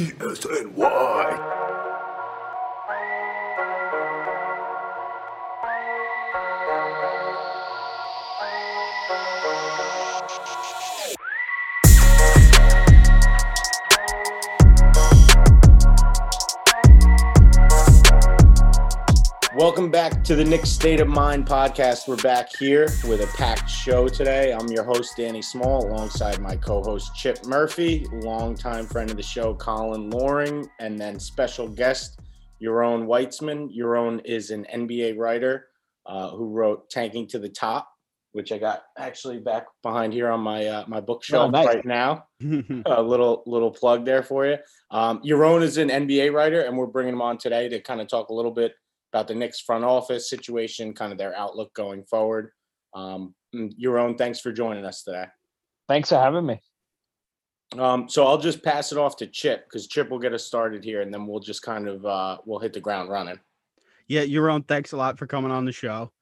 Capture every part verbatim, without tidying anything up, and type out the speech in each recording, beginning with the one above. E S N Y. Welcome back to the Knicks State of Mind podcast. We're back here with a packed show today. I'm your host, Danny Small, alongside my co-host, Chip Murphy, longtime friend of the show, Colin Loring, and then special guest, Yaron Weitzman. Yaron is an N B A writer uh, who wrote Tanking to the Top, which I got actually back behind here on my uh, my bookshelf oh, nice. right now. A little little plug there for you. Um, Yaron is an N B A writer, and we're bringing him on today to kind of talk a little bit about the Knicks front office situation, kind of their outlook going forward. Um, Yaron, thanks for joining us today. Thanks for having me. Um, so I'll just pass it off to Chip because Chip will get us started here, and then we'll just kind of uh, we'll hit the ground running. Yeah, Yaron, thanks a lot for coming on the show.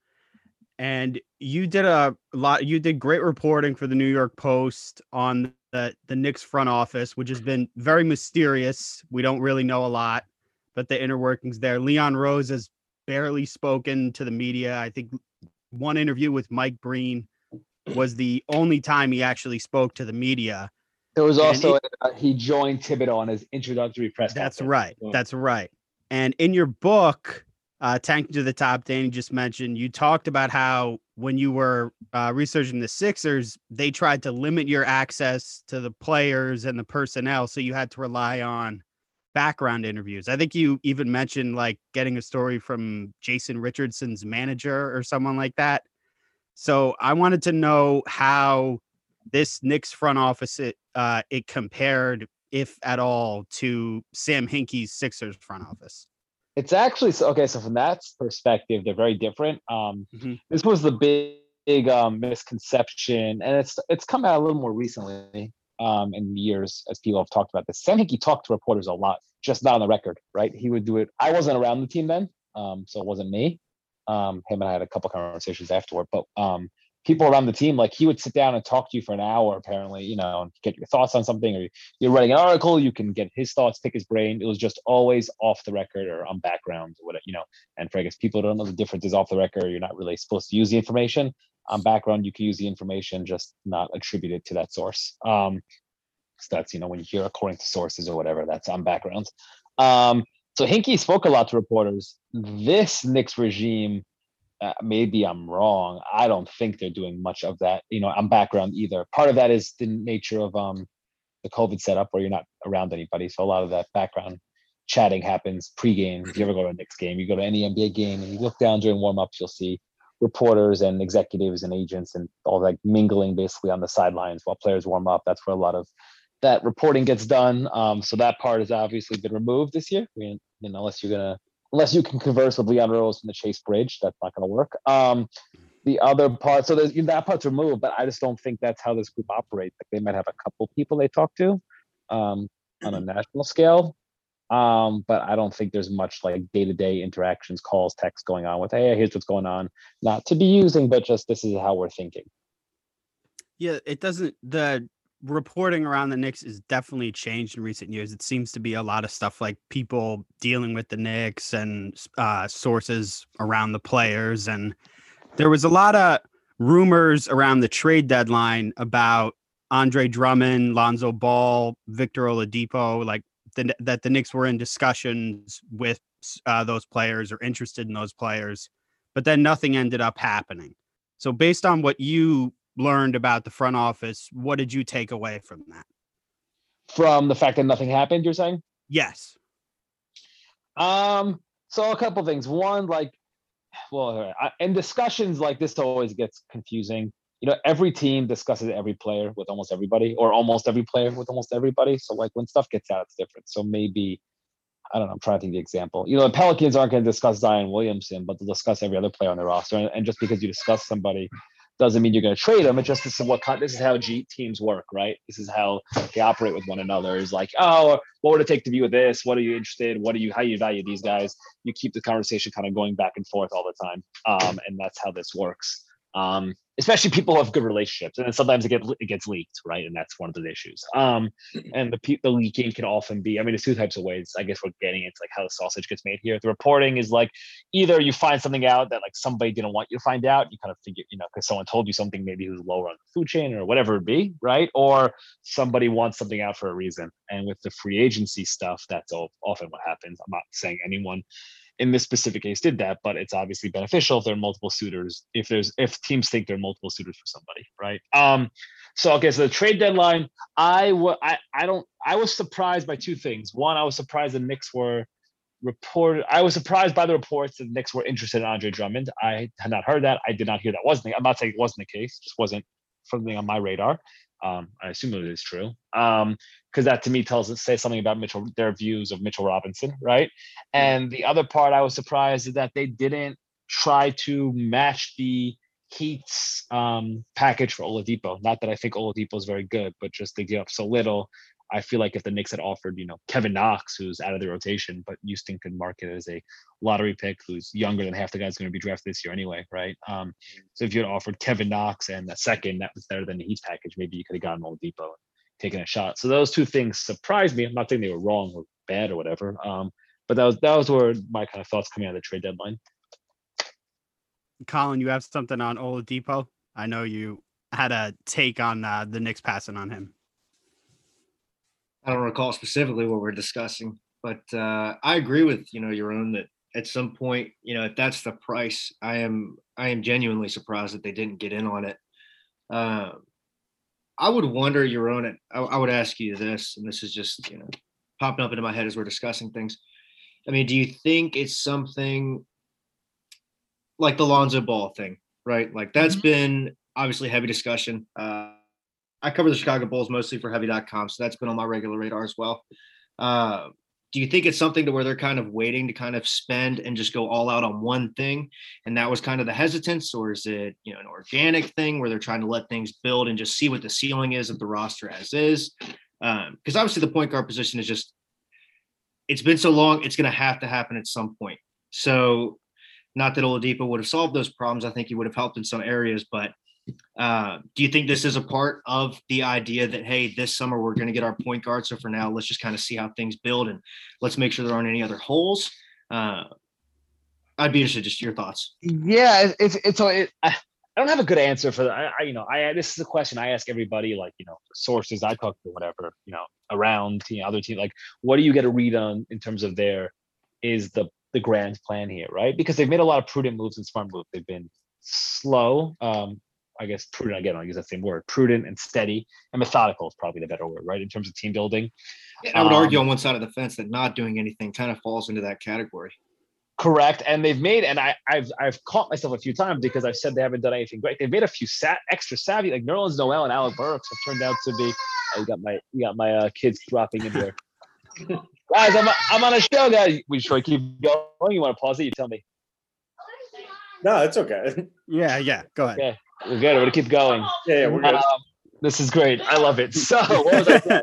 And you did a lot. You did great reporting for the New York Post on the the Knicks front office, which has been very mysterious. We don't really know a lot, but the inner workings there. Leon Rose has barely spoken to the media. I think one interview with Mike Breen was the only time he actually spoke to the media. There was also, it, uh, he joined Thibodeau on his introductory press conference. That's right. Yeah. That's right. And in your book, uh, Tanking to the Top, Danny just mentioned, you talked about how when you were uh, researching the Sixers, they tried to limit your access to the players and the personnel. So you had to rely on background interviews. I think you even mentioned like getting a story from Jason Richardson's manager or someone like that. So I wanted to know how this Knicks front office, it, uh, it compared, if at all, to Sam Hinkie's Sixers front office. It's actually, okay, so from that perspective, they're very different. Um, mm-hmm. This was the big, big um, misconception, and it's it's come out a little more recently. Um, in years, as people have talked about this, Sam Hinkie talked to reporters a lot, just not on the record, right? He would do it. I wasn't around the team then, um, so it wasn't me. Um, him and I had a couple conversations afterward, but um, people around the team, like he would sit down and talk to you for an hour, apparently, you know, and get your thoughts on something, or you're writing an article, you can get his thoughts, pick his brain. It was just always off the record or on background, or whatever, you know. And for I guess people don't know the difference is off the record, you're not really supposed to use the information. On background, you can use the information, just not attribute it to that source. Um, so that's, you know, when you hear according to sources or whatever, that's on background. Um, so Hinkie spoke a lot to reporters. This Knicks regime, uh, maybe I'm wrong, I don't think they're doing much of that, you know, on background either. Part of that is the nature of um, the COVID setup where you're not around anybody. So a lot of that background chatting happens pregame. If you ever go to a Knicks game, you go to any N B A game and you look down during warmups, you'll see reporters and executives and agents and all that mingling basically on the sidelines while players warm up. That's where a lot of that reporting gets done. Um, so that part has obviously been removed this year. I mean, unless you're gonna, unless you can converse with Leon Rose from the Chase Bridge, that's not gonna work. Um, the other part, so there's, you know, that part's removed, but I just don't think that's how this group operates. Like they might have a couple people they talk to um, on a national scale. Um, but I don't think there's much like day-to-day interactions, calls, texts going on with, hey, here's what's going on, not to be using, but just this is how we're thinking. Yeah, it doesn't, the reporting around the Knicks is definitely changed in recent years. It seems to be a lot of stuff like people dealing with the Knicks and uh, sources around the players. And there was a lot of rumors around the trade deadline about Andre Drummond, Lonzo Ball, Victor Oladipo, like The, that the Knicks were in discussions with uh, those players or interested in those players, but then nothing ended up happening. So based on what you learned about the front office, what did you take away from that? From the fact that nothing happened, you're saying? Yes. Um. So a couple things. One, like, well, in discussions like this always gets confusing. You know, every team discusses every player with almost everybody or almost every player with almost everybody. So, like, when stuff gets out, it's different. So maybe, I don't know, I'm trying to think of the example. You know, the Pelicans aren't going to discuss Zion Williamson, but they'll discuss every other player on their roster. And, and just because you discuss somebody doesn't mean you're going to trade them. It's just this is, what, this is how G teams work, right? This is how they operate with one another. It's like, oh, what would it take to be with this? What are you interested in? What are you, how you value these guys? You keep the conversation kind of going back and forth all the time. Um, and that's how this works. Um, especially people who have good relationships, and then sometimes it gets it gets leaked, right? And that's one of the issues. Um, and the pe- the leaking can often be, I mean, there's two types of ways. I guess we're getting into like how the sausage gets made here. The reporting is like either you find something out that like somebody didn't want you to find out, you kind of figure, you know, because someone told you something maybe who's lower on the food chain or whatever it be, right? Or somebody wants something out for a reason. And with the free agency stuff, that's often what happens. I'm not saying anyone in this specific case did that, but it's obviously beneficial if there are multiple suitors, if there's if teams think there are multiple suitors for somebody, right? Um, so okay, so the trade deadline, I w- I I don't I was surprised by two things. One, I was surprised the Knicks were reported. I was surprised by the reports that the Knicks were interested in Andre Drummond. I had not heard that. I did not hear that wasn't. I'm not saying it wasn't the case. It just wasn't something on my radar. Um, I assume it is true, um, because that to me tells us say something about Mitchell, their views of Mitchell Robinson, right? And the other part I was surprised is that they didn't try to match the Heat's um, package for Oladipo. Not that I think Oladipo is very good, but just they give up so little. I feel like if the Knicks had offered, you know, Kevin Knox, who's out of the rotation, but Houston could market as a lottery pick who's younger than half the guys going to be drafted this year anyway, right? Um, so if you had offered Kevin Knox and a second, that was better than the Heat package. Maybe you could have gotten Oladipo and taken a shot. So those two things surprised me. I'm not saying they were wrong or bad or whatever, um, but that was that was where my kind of thoughts coming out of the trade deadline. Colin, you have something on Oladipo? I know you had a take on uh, the Knicks passing on him. I don't recall specifically what we're discussing, but uh, I agree with, you know, Yaron, that at some point, you know, if that's the price, I am, I am genuinely surprised that they didn't get in on it. Uh, I would wonder, Yaron, I, I would ask you this, and this is just, you know, popping up into my head as we're discussing things. I mean, do you think it's something like the Lonzo Ball thing, right? Like that's mm-hmm. been obviously heavy discussion. Uh, I cover the Chicago Bulls mostly for heavy dot com, so that's been on my regular radar as well. Uh, do you think it's something to where they're kind of waiting to kind of spend and just go all out on one thing, and that was kind of the hesitance, or is it, you know, an organic thing where they're trying to let things build and just see what the ceiling is of the roster as is? Because um, obviously the point guard position is just – it's been so long, it's going to have to happen at some point. So not that Oladipo would have solved those problems. I think he would have helped in some areas, but – Uh, do you think this is a part of the idea that, hey, this summer we're going to get our point guard, so for now let's just kind of see how things build and let's make sure there aren't any other holes? Uh, I'd be interested just your thoughts. Yeah, it's it's. It, I don't have a good answer for that. I, I you know I this is a question I ask everybody, like, you know, sources I talk to, whatever, you know, around team, other team, like what do you get a read on in terms of their is the the grand plan here, right? Because they've made a lot of prudent moves and smart moves. They've been slow. Um, I guess prudent, again, I'll use that same word, prudent and steady and methodical is probably the better word, right? In terms of team building. Yeah, I would um, argue on one side of the fence that not doing anything kind of falls into that category. Correct. And they've made, and I, I've I've caught myself a few times because I've said they haven't done anything great. They've made a few sat, extra savvy, like Nerlens Noel and Alec Burks have turned out to be, I got my, you got my uh, kids dropping in here. Guys, I'm, I'm on a show, guys. We should keep going. You want to pause it? You tell me. No, it's okay. Yeah, yeah. Go ahead. Okay. We're good. We're going to keep going. Yeah, yeah, we're good. Um, this is great. I love it. So, what was I saying?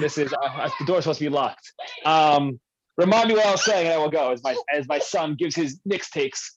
This is, uh, the door's supposed to be locked. Um, remind me what I was saying, and I will go as my as my son gives his Knicks takes.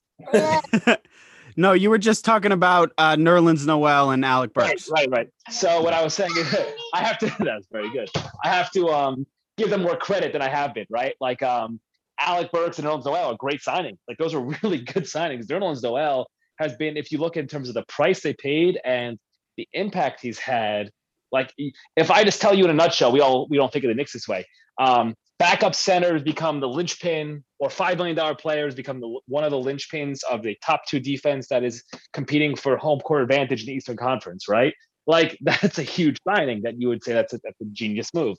No, you were just talking about uh, Nerlens Noel and Alec Burks. Right, right, right. So, what I was saying is I have to, that was very good. I have to um, give them more credit than I have been, right? Like, um, Alec Burks and Nerlens Noel are great signings. Like, those are really good signings. Nerlens Noel has been, if you look in terms of the price they paid and the impact he's had, like if I just tell you in a nutshell, we all, we don't think of the Knicks this way. Um, backup centers become the linchpin, or five million dollars players become the, one of the linchpins of the top two defense that is competing for home court advantage in the Eastern Conference, right? Like that's a huge signing that you would say that's a, that's a genius move.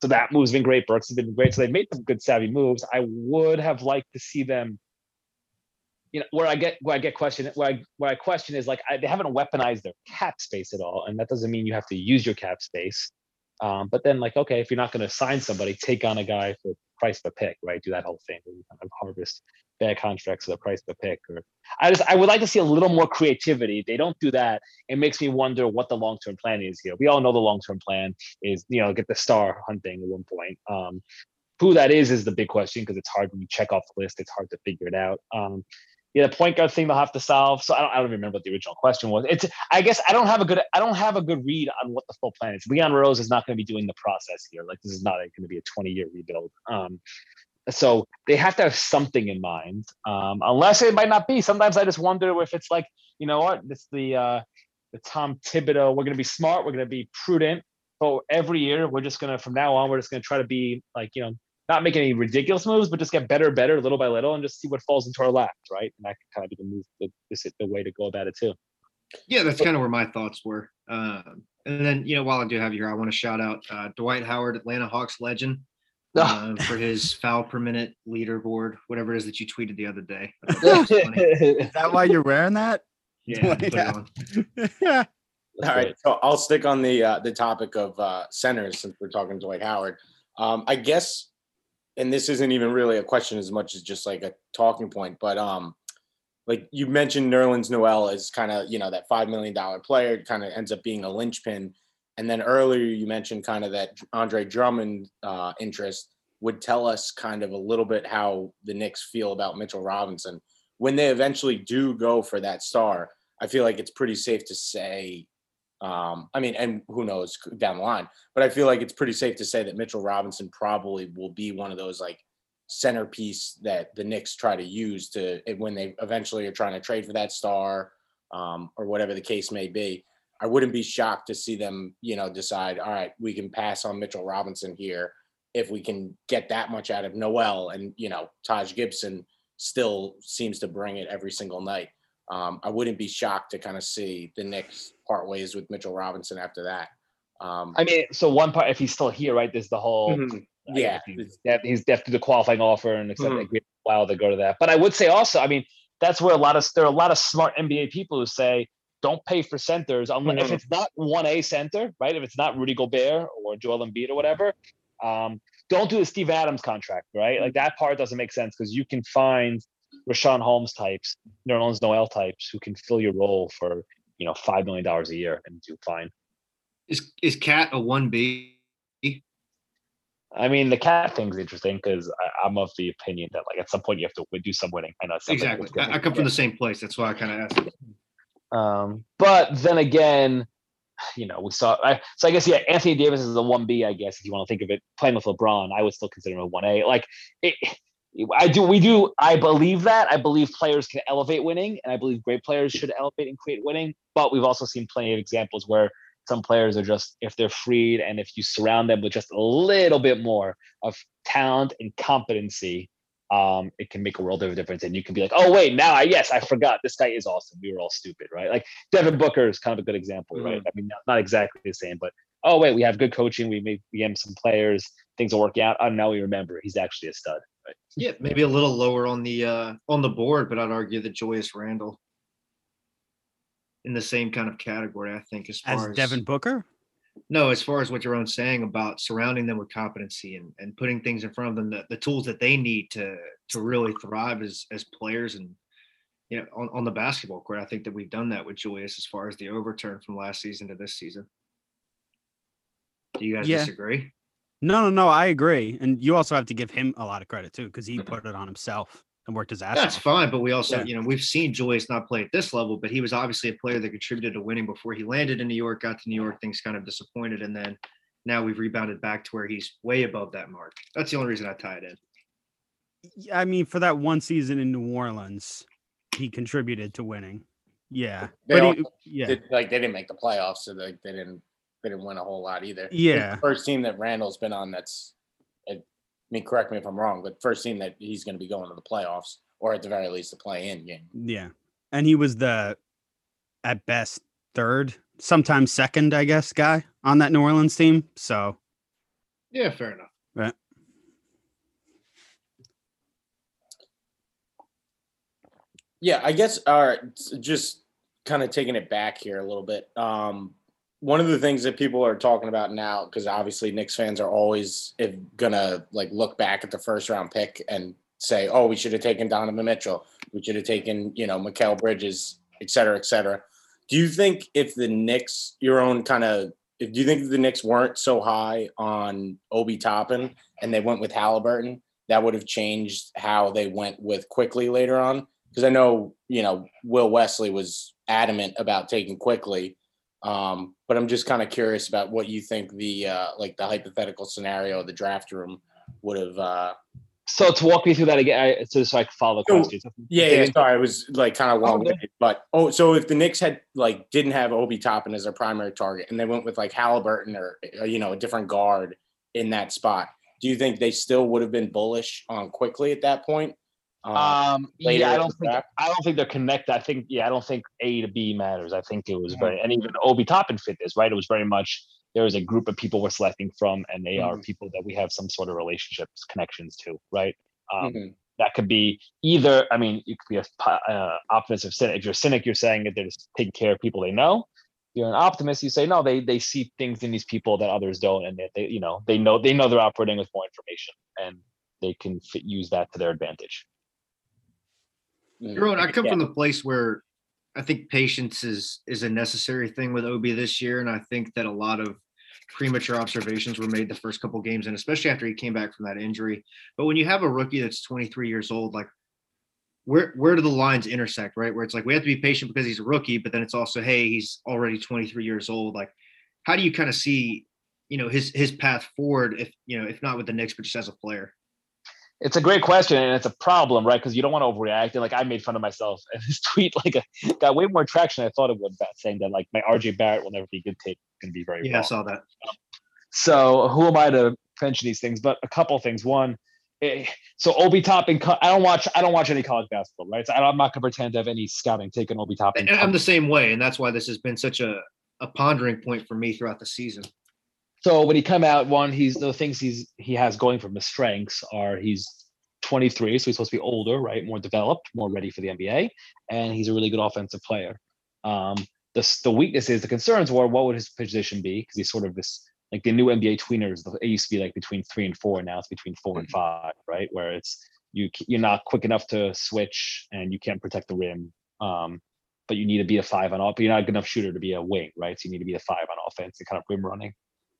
So that move's been great. Burks has been great. So they've made some good savvy moves. I would have liked to see them, you know, where I get where I get questioned, where I where I question is like I, they haven't weaponized their cap space at all, and that doesn't mean you have to use your cap space. Um, but then, like, okay, if you're not going to sign somebody, take on a guy for the price of a pick, right? Do that whole thing where you kind of harvest bad contracts for the price of a pick. Or I just I would like to see a little more creativity. They don't do that. It makes me wonder what the long term plan is here. We all know the long term plan is, you know, get the star hunting at one point. Um, who that is is the big question because it's hard when you check off the list. It's hard to figure it out. Um, Yeah, the point guard thing they'll have to solve. So I don't, I don't remember what the original question was. It's, I guess I don't have a good, I don't have a good read on what the full plan is. Leon Rose is not going to be doing the process here. Like, this is not going to be a twenty year rebuild. Um, so they have to have something in mind, um, unless it might not be. Sometimes I just wonder if it's like, you know what, it's the uh, the Tom Thibodeau. We're going to be smart. We're going to be prudent. But every year we're just going to, from now on, we're just going to try to be like, you know, not make any ridiculous moves, but just get better, better, little by little, and just see what falls into our lap, right? And that could kind of be the move, the, the, the way to go about it too. Yeah, that's kind of where my thoughts were. Um, and then, you know, while I do have you here, I want to shout out uh, Dwight Howard, Atlanta Hawks legend, um, for his foul per minute leaderboard, whatever it is that you tweeted the other day. Is that why you're wearing that? Yeah. Put it on. Yeah. All right, so I'll stick on the uh, the topic of uh, centers since we're talking Dwight Howard. Um, I guess, and this isn't even really a question as much as just like a talking point, but um, like you mentioned, Nerlens Noel is kind of, you know, that five million dollars player, kind of ends up being a linchpin. And then earlier you mentioned kind of that Andre Drummond uh, interest would tell us kind of a little bit how the Knicks feel about Mitchell Robinson. When they eventually do go for that star, I feel like it's pretty safe to say, Um, I mean, and who knows down the line, but I feel like it's pretty safe to say that Mitchell Robinson probably will be one of those like centerpiece that the Knicks try to use to when they eventually are trying to trade for that star, um, or whatever the case may be. I wouldn't be shocked to see them, you know, decide, all right, we can pass on Mitchell Robinson here if we can get that much out of Noel. And, you know, Taj Gibson still seems to bring it every single night. Um, I wouldn't be shocked to kind of see the Knicks part ways with Mitchell Robinson after that. Um, I mean, so one part, if he's still here, right, there's the whole, mm-hmm. yeah, he's deaf, he's deaf to the qualifying offer and accept mm-hmm. that. Wow, they go to that. But I would say also, I mean, that's where a lot of, there are a lot of smart N B A people who say, don't pay for centers. Unless, mm-hmm. if it's not one A center, right, if it's not Rudy Gobert or Joel Embiid or whatever, um, don't do the Steve Adams contract, right? Mm-hmm. Like that part doesn't make sense because you can find Rashawn Holmes types, Nerlens Noel types who can fill your role for, you know, five million dollars a year and do fine. Is is Cat a one B? I mean, the Cat thing's interesting because I'm of the opinion that like at some point you have to do some winning. I know exactly. Like I, I come from the same place. That's why I kind of asked. Um, but then again, you know, we saw. I, so I guess yeah, Anthony Davis is a one B. I guess if you want to think of it, playing with LeBron, I would still consider him a one A. Like it. I do, we do, I believe that. I believe players can elevate winning, and I believe great players should elevate and create winning. But we've also seen plenty of examples where some players are just, if they're freed and if you surround them with just a little bit more of talent and competency, um, it can make a world of a difference. And you can be like, oh, wait, now, I, yes, I forgot. This guy is awesome. We were all stupid, right? Like Devin Booker is kind of a good example, mm-hmm. right? I mean, not, not exactly the same, but oh, wait, we have good coaching. We made we have some players. Things will work out. Oh, now we remember he's actually a stud. Yeah, maybe a little lower on the uh, on the board, but I'd argue that Julius Randle in the same kind of category, I think, as far as, as Devin Booker. No, as far as what Yaron's saying about surrounding them with competency and, and putting things in front of them, the, the tools that they need to to really thrive as as players and you know on, on the basketball court. I think that we've done that with Julius as far as the overturn from last season to this season. Do you guys yeah. disagree? No, no, no. I agree, and you also have to give him a lot of credit too, because he put it on himself and worked his ass off. That's fine, but we also, yeah. you know, we've seen Julius not play at this level, but he was obviously a player that contributed to winning before he landed in New York. Got to New York, things kind of disappointed, and then now we've rebounded back to where he's way above that mark. That's the only reason I tie it in. Yeah, I mean, for that one season in New Orleans, he contributed to winning. Yeah, they but he, yeah, did, like they didn't make the playoffs, so they, they didn't. They didn't win a whole lot either. Yeah. The first team that Randall's been on that's, I mean, correct me if I'm wrong, but first team that he's going to be going to the playoffs or at the very least the play-in game. Yeah. And he was the, at best, third, sometimes second, I guess, guy on that New Orleans team. So. Yeah, fair enough. Right. Yeah, I guess, all right, just kind of taking it back here a little bit. Um, One of the things that people are talking about now, because obviously Knicks fans are always going to like look back at the first round pick and say, oh, we should have taken Donovan Mitchell. We should have taken, you know, Mikal Bridges, et cetera, et cetera. Do you think if the Knicks, your own kind of, do you think the Knicks weren't so high on Obi Toppin and they went with Haliburton, that would have changed how they went with Quickley later on? because I know, you know, Will Wesley was adamant about taking Quickley. Um, but I'm just kind of curious about what you think the, uh, like the hypothetical scenario of the draft room would have, uh, so to walk me through that again, I, so, so I can follow the so, questions. Yeah, yeah, sorry, it was like kind of long winded, but oh, so if the Knicks had like didn't have Obi Toppin as their primary target, and they went with like Haliburton or, or you know a different guard in that spot, do you think they still would have been bullish on Quickley at that point? Um, um yeah, I don't think draft? I don't think they're connected. I think yeah, I don't think A to B matters. I think it was mm-hmm. very and even Obi Toppin fit this right. It was very much. There is a group of people we're selecting from, and they mm-hmm. are people that we have some sort of relationships, connections to, right? Um, mm-hmm. That could be either, I mean, it could be a uh, optimistic cynic. If you're a cynic, you're saying that they're just taking care of people they know. If you're an optimist, you say, no, they they see things in these people that others don't, and that they, you know, they know they know they're operating with more information, and they can fit, use that to their advantage. Yaron, I come yeah. from the place where I think patience is is a necessary thing with Obi this year, and I think that a lot of premature observations were made the first couple games, and especially after he came back from that injury. But when you have a rookie that's twenty-three years old, like where where do the lines intersect, right? Where it's like we have to be patient because he's a rookie, but then it's also, hey, he's already twenty-three years old. Like, how do you kind of see, you know, his his path forward, if you know, if not with the Knicks, but just as a player? It's a great question, and it's a problem, right? Because you don't want to overreact. And like I made fun of myself, and this tweet like a, got way more traction than I thought it would. About saying that like my R J Barrett will never be good tape, can be very yeah, wrong. I saw that. So who am I to mention these things? But a couple things. One, it, so Obi Toppin. I don't watch. I don't watch any college basketball, right? So I'm not going to pretend to have any scouting taken Obi Toppin. I'm the same way, and that's why this has been such a, a pondering point for me throughout the season. So when he come out, one, he's the things he's he has going from his strengths are he's twenty-three, so he's supposed to be older, right? More developed, more ready for the N B A, and he's a really good offensive player. Um, the the weaknesses, the concerns were what would his position be? Because he's sort of this like the new N B A tweeners. It used to be like between three and four, now it's between four mm-hmm. and five, right? Where it's you you're not quick enough to switch, and you can't protect the rim. Um, but you need to be a five on all. But you're not a good enough shooter to be a wing, right? So you need to be a five on offense and kind of rim running.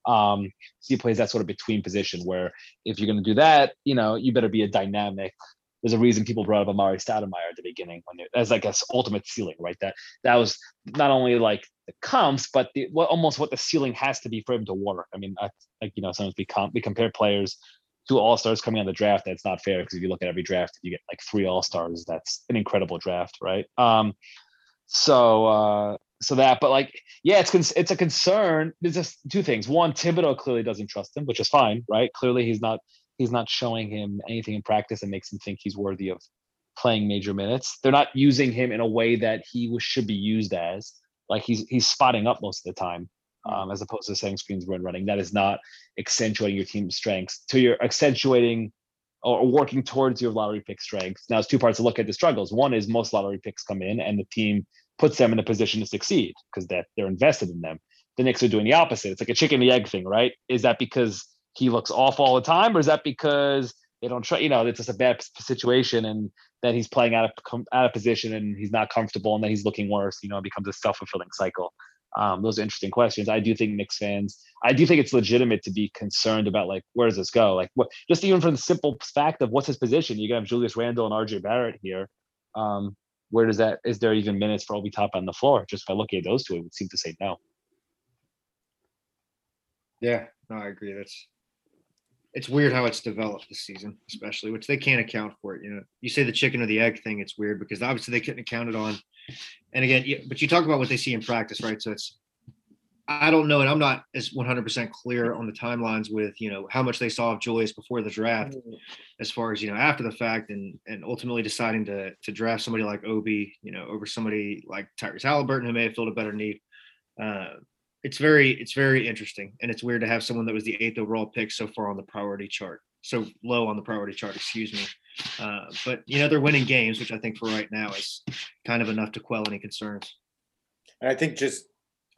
Um, so he plays that sort of between position where if you're going to do that, you know, you better be a dynamic. There's a reason people brought up Amari Stoudemire at the beginning when it, as like an ultimate ceiling, right? That that was not only like the comps, but the, what, almost what the ceiling has to be for him to work. I mean, I, like, you know, sometimes we, comp, we compare players to all-stars coming out of the draft. That's not fair because if you look at every draft, you get like three all-stars. That's an incredible draft, right? Um, so, uh, So that, but like, yeah, it's it's a concern. There's just two things. One, Thibodeau clearly doesn't trust him, which is fine, right? Clearly, he's not he's not showing him anything in practice and makes him think he's worthy of playing major minutes. They're not using him in a way that he should be used as. Like he's he's spotting up most of the time, um, as opposed to setting screens when running. That is not accentuating your team's strengths. So you're accentuating or working towards your lottery pick strengths. Now, there's two parts to look at the struggles. One is most lottery picks come in and the team puts them in a position to succeed because that they're invested in them. The Knicks are doing the opposite. It's like a chicken and the egg thing, right? Is that because he looks off all the time, or is that because they don't try? You know, it's just a bad situation, and that he's playing out of out of position, and he's not comfortable, and then he's looking worse. You know, it becomes a self-fulfilling cycle. Um, those are interesting questions. I do think Knicks fans. I do think it's legitimate to be concerned about like where does this go? Like what? Just even from the simple fact of what's his position. You can have Julius Randle and R J Barrett here. Um, Where does that, is there even minutes for Obi Toppin on the floor? Just by looking at those two, it would seem to say no. Yeah, no, I agree. That's, it's weird how it's developed this season, especially, which they can't account for it. You know, you say the chicken or the egg thing, it's weird because obviously they couldn't account it on. And again, you, but you talk about what they see in practice, right? So it's, I don't know. And I'm not as one hundred percent clear on the timelines with, you know, how much they saw of Julius before the draft, as far as, you know, after the fact and, and ultimately deciding to, to draft somebody like Obi, you know, over somebody like Tyrese Haliburton, who may have filled a better need. Uh, it's very, it's very interesting. And it's weird to have someone that was the eighth overall pick so far on the priority chart, so low on the priority chart, excuse me. Uh, but, you know, they're winning games, which I think for right now is kind of enough to quell any concerns. And I think just,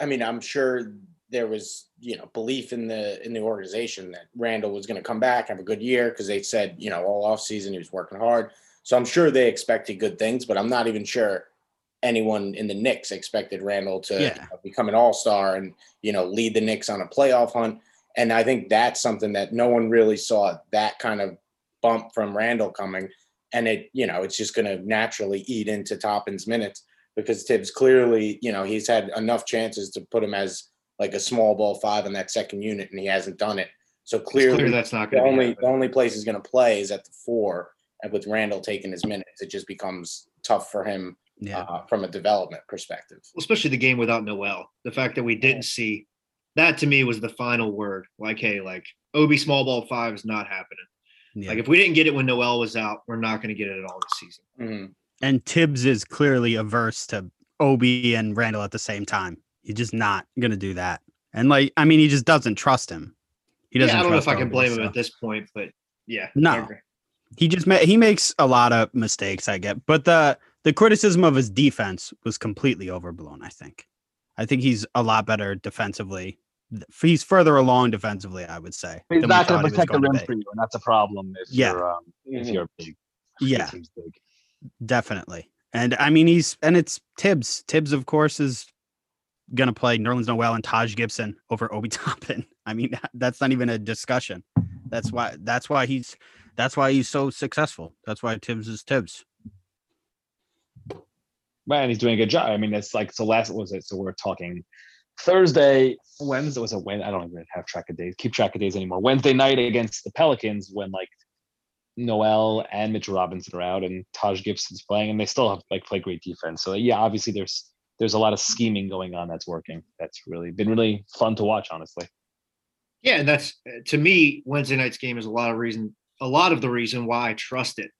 I mean, I'm sure there was, you know, belief in the in the organization that Randall was going to come back, have a good year, because they said, you know, all offseason he was working hard. So I'm sure they expected good things, but I'm not even sure anyone in the Knicks expected Randall to yeah. you know, become an all-star and, you know, lead the Knicks on a playoff hunt. And I think that's something that no one really saw, that kind of bump from Randall coming. And it, you know, it's just going to naturally eat into Toppin's minutes because Tibbs clearly, you know, he's had enough chances to put him as like a small ball five in that second unit, and he hasn't done it. So clearly clear that's not going to be only, the only place he's going to play is at the four. And with Randall taking his minutes, it just becomes tough for him yeah. uh, from a development perspective. Well, especially the game without Noel. The fact that we didn't see that, to me, was the final word. Like, hey, like Obi small ball five is not happening. Yeah. Like if we didn't get it when Noel was out, we're not going to get it at all this season. Mm-hmm. And Tibbs is clearly averse to Obi and Randall at the same time. He's just not going to do that. And like, I mean, he just doesn't trust him. He doesn't. Yeah, I don't know if I can blame him at this point, but yeah, no, he just ma- he makes a lot of mistakes, I get. But the the criticism of his defense was completely overblown. I think, I think he's a lot better defensively. He's further along defensively, I would say. He's not going to protect the rim for you, and that's a problem if yeah. you're um, if you're big. Yeah, big. Definitely. And I mean, he's and it's Tibbs. Tibbs, of course, is going to play Nerlens Noel and Taj Gibson over Obi Toppin. I mean, that's not even a discussion. That's why. That's why he's. That's why he's so successful. That's why Tibbs is Tibbs. Man, he's doing a good job. I mean, it's like so. Last was it? So we're talking. Thursday, Wednesday was a win. I don't even have track of days, keep track of days anymore. Wednesday night against the Pelicans, when like Noel and Mitchell Robinson are out and Taj Gibson's playing, and they still have like play great defense. So yeah, obviously there's there's a lot of scheming going on that's working. That's really been really fun to watch, honestly. Yeah, and that's to me Wednesday night's game is a lot of reason, a lot of the reason why I trust it,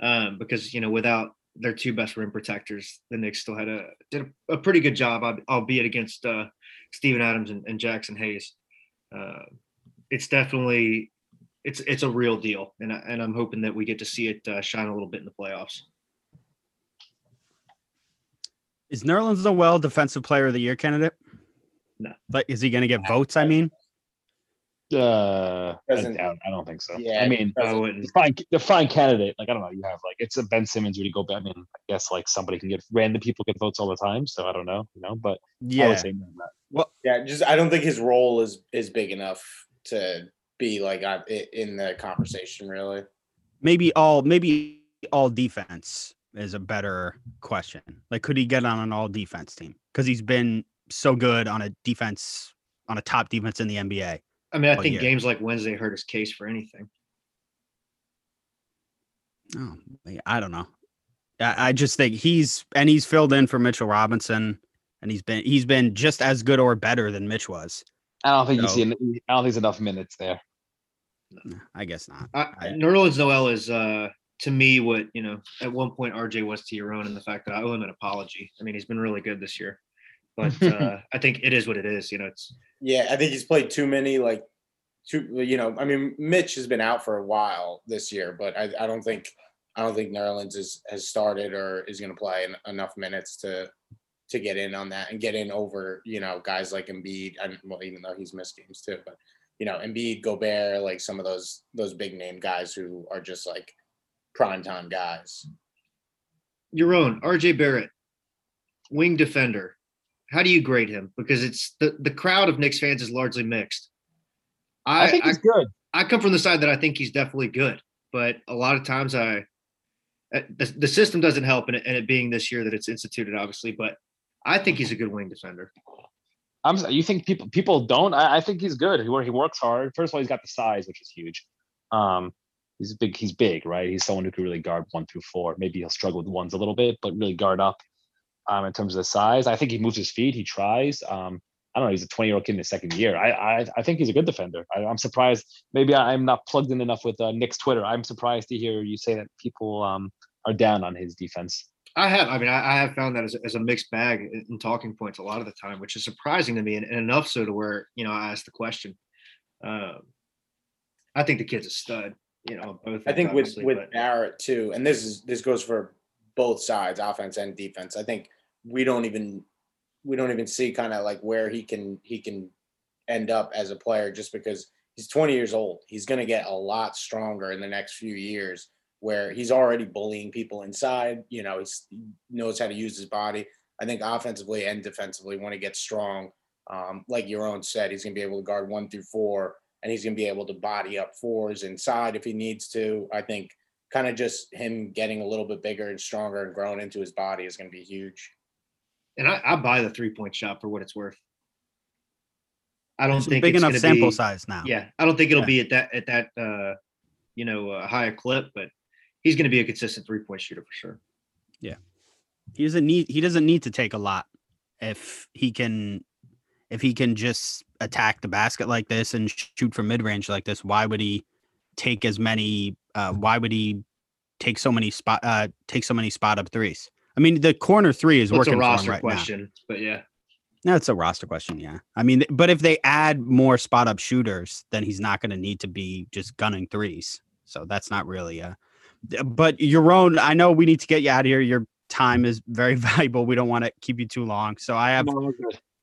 um, because you know without their two best rim protectors, the Knicks still had a did a, a pretty good job, albeit against uh, Steven Adams and, and Jackson Hayes. Uh, it's definitely it's it's a real deal, and I, and I'm hoping that we get to see it uh, shine a little bit in the playoffs. Is Nerlens Noel defensive player of the year candidate? No, but is he going to get votes? I mean, uh, I, doubt, I don't think so. Yeah, I mean, no, it's fine, the fine candidate. Like I don't know, you have like it's a Ben Simmons, Rudy Gobert. I mean, I guess like somebody can get random people get votes all the time. So I don't know, you know. But yeah, I would say no, not. Well, yeah, just I don't think his role is is big enough to be like in the conversation. Really, maybe all maybe all defense is a better question. Like, could he get on an all defense team? Because he's been so good on a defense on a top defense in the N B A. I mean, I oh, think yeah. games like Wednesday hurt his case for anything. Oh, I don't know. I, I just think he's and he's filled in for Mitchell Robinson, and he's been he's been just as good or better than Mitch was. I don't think so, you see. I don't think there's enough minutes there. No, I guess not. I, I, Nerlens Noel is uh, to me what you know. At one point, R J was to Yaron, and the fact that I owe him an apology. I mean, he's been really good this year. But uh, I think it is what it is, you know. It's yeah. I think he's played too many, like, too. You know, I mean, Mitch has been out for a while this year, but I, I don't think, I don't think Nerlens is has started or is going to play in enough minutes to, to get in on that and get in over, you know, guys like Embiid. And well, even though he's missed games too, but you know, Embiid, Gobert, like some of those those big name guys who are just like primetime guys. Your own R J Barrett, wing defender. How do you grade him? Because it's the, the crowd of Knicks fans is largely mixed. I, I think he's I, good. I come from the side that I think he's definitely good, but a lot of times I the, the system doesn't help, and it, and it being this year that it's instituted, obviously. But I think he's a good wing defender. I'm. You think people people don't? I, I think he's good. He he works hard. First of all, he's got the size, which is huge. Um, he's big. He's big, right? He's someone who can really guard one through four. Maybe he'll struggle with ones a little bit, but really guard up. Um, in terms of the size, I think he moves his feet. He tries. Um, I don't know. He's a twenty-year-old kid in his second year. I I, I think he's a good defender. I, I'm surprised. Maybe I, I'm not plugged in enough with uh, Nick's Twitter. I'm surprised to hear you say that people um, are down on his defense. I have. I mean, I, I have found that as, as a mixed bag in, in talking points a lot of the time, which is surprising to me, and, and enough so to where you know I asked the question. Um, I think the kid's a stud. You know, both. I think with with but. Barrett too, and this is this goes for both sides, offense and defense. I think. we don't even we don't even see kind of like where he can he can end up as a player just because he's twenty years old. He's going to get a lot stronger in the next few years where he's already bullying people inside. You know, he's, he knows how to use his body. I think offensively and defensively when he gets strong, um, like Yaron said, he's going to be able to guard one through four, and he's going to be able to body up fours inside if he needs to. I think kind of just him getting a little bit bigger and stronger and growing into his body is going to be huge. And I, I buy the three-point shot for what it's worth. I don't it's think big it's enough sample be, size now. Yeah, I don't think it'll yeah. be at that at that uh, you know uh, higher clip, but he's going to be a consistent three-point shooter for sure. Yeah, he doesn't need he doesn't need to take a lot if he can if he can just attack the basket like this and shoot from mid-range like this. Why would he take as many? Uh, why would he take so many spot uh, take so many spot up threes? I mean, the corner three is well, working for him right now. It's a roster question, but yeah. No, it's a roster question, yeah. I mean, but if they add more spot-up shooters, then he's not going to need to be just gunning threes. So that's not really a – but Yaron, I know we need to get you out of here. Your time is very valuable. We don't want to keep you too long. So I have